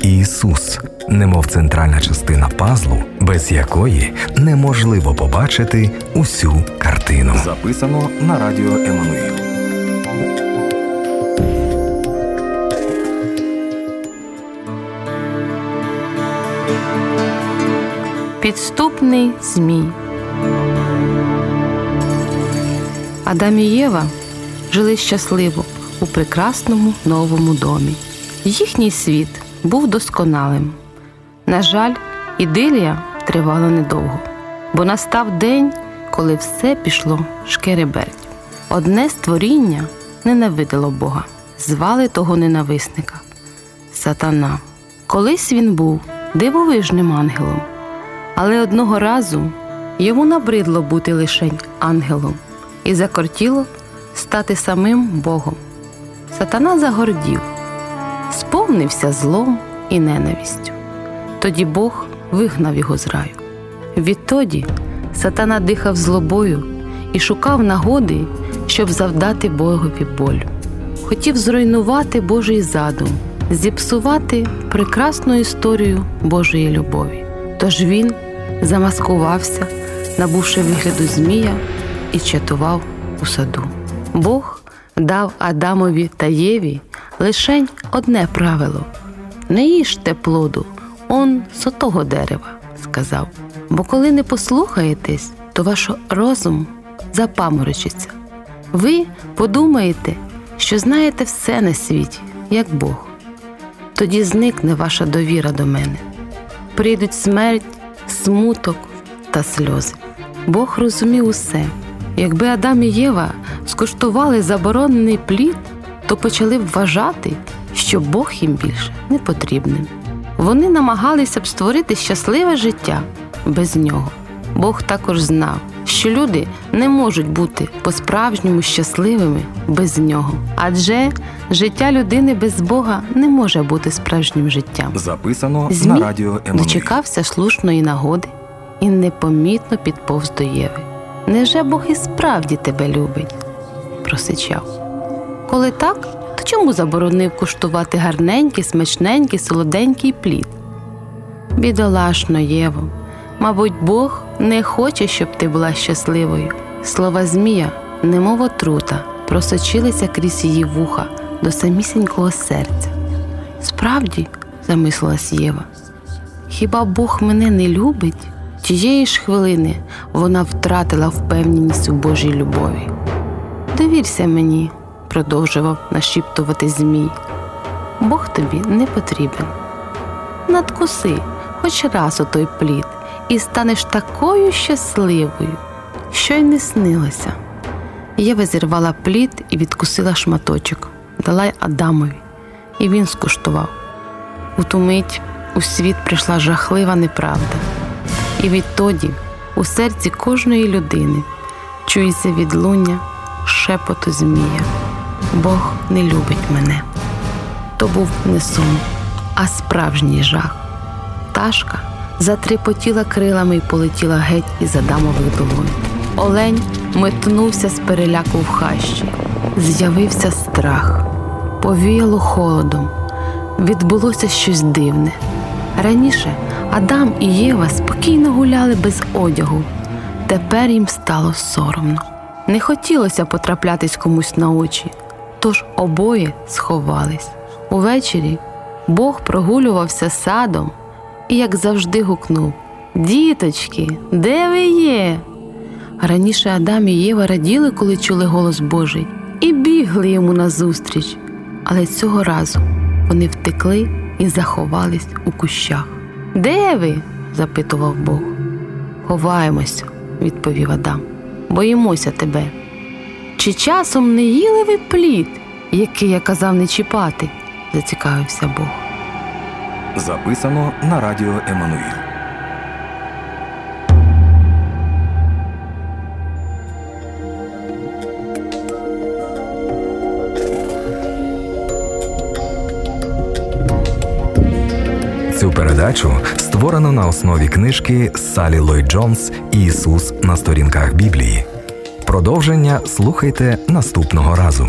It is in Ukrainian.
Ісус, немов центральна частина пазлу, без якої неможливо побачити усю картину. Записано на радіо «Емануїл». Підступний змій. Адам і Єва жили щасливо у прекрасному новому домі. Їхній світ був досконалим. На жаль, ідилія тривала недовго, бо настав день, коли все пішло шкереберть. Одне створіння ненавиділо Бога. Звали того ненависника – Сатана. Колись він був дивовижним ангелом, але одного разу йому набридло бути лишень ангелом і закортіло стати самим Богом. Сатана загордів, сповнився злом і ненавистю. Тоді Бог вигнав його з раю. Відтоді Сатана дихав злобою і шукав нагоди, щоб завдати Богові болю. Хотів зруйнувати Божий задум, зіпсувати прекрасну історію Божої любові. Тож він замаскувався, набувши вигляду змія, і чатував у саду. Бог дав Адамові та Єві лишень одне правило – не їжте плоду, он з отого дерева, сказав. Бо коли не послухаєтесь, то ваш розум запаморочиться. Ви подумаєте, що знаєте все на світі, як Бог. Тоді зникне ваша довіра до мене. Прийдуть смерть, смуток та сльози. Бог розумів усе. Якби Адам і Єва скуштували заборонений плід, то почали б вважати, що Бог їм більше не потрібний. Вони намагалися б створити щасливе життя без нього. Бог також знав, що люди не можуть бути по-справжньому щасливими без нього. Адже життя людини без Бога не може бути справжнім життям. Записано на радіо «Емануїл». Дочекався слушної нагоди і непомітно підповз до Єви. «Невже Бог і справді тебе любить?» – просичав. «Коли так, то чому заборонив куштувати гарненький, смачненький, солоденький плід?» «Бідолашно, Єво, мабуть, Бог не хоче, щоб ти була щасливою». Слова змія, немов отрута, просочилися крізь її вуха до самісінького серця. «Справді», – замислилась Єва, – «хіба Бог мене не любить?» Тієї ж хвилини вона втратила впевненість у Божій любові. «Довірся мені», – продовжував нашіптувати змій. «Бог тобі не потрібен. Надкуси хоч раз отой плід і станеш такою щасливою, що й не снилося». Єва зірвала плід і відкусила шматочок, дала й Адамові, і він скуштував. У ту мить у світ прийшла жахлива неправда. І відтоді у серці кожної людини чується відлуння шепоту змія. «Бог не любить мене». То був не сум, а справжній жах. Пташка затріпотіла крилами і полетіла геть із Адамових долонь. Олень метнувся з переляку в хащі. З'явився страх. Повіяло холодом. Відбулося щось дивне. Раніше Адам і Єва спокійно гуляли без одягу. Тепер їм стало соромно. Не хотілося потраплятись комусь на очі, тож обоє сховались. Увечері Бог прогулювався садом і, як завжди, гукнув: «Діточки, де ви є?» Раніше Адам і Єва раділи, коли чули голос Божий, і бігли йому назустріч. Але цього разу вони втекли і заховались у кущах. «Де ви?» – запитував Бог. «Ховаємося», – відповів Адам. «Боїмося тебе». «Чи часом не їли ви плід, який я казав не чіпати?» – зацікавився Бог. Записано на радіо «Емануїл». Цю передачу створено на основі книжки Саллі Ллойд-Джонс «Ісус на сторінках Біблії». Продовження слухайте наступного разу.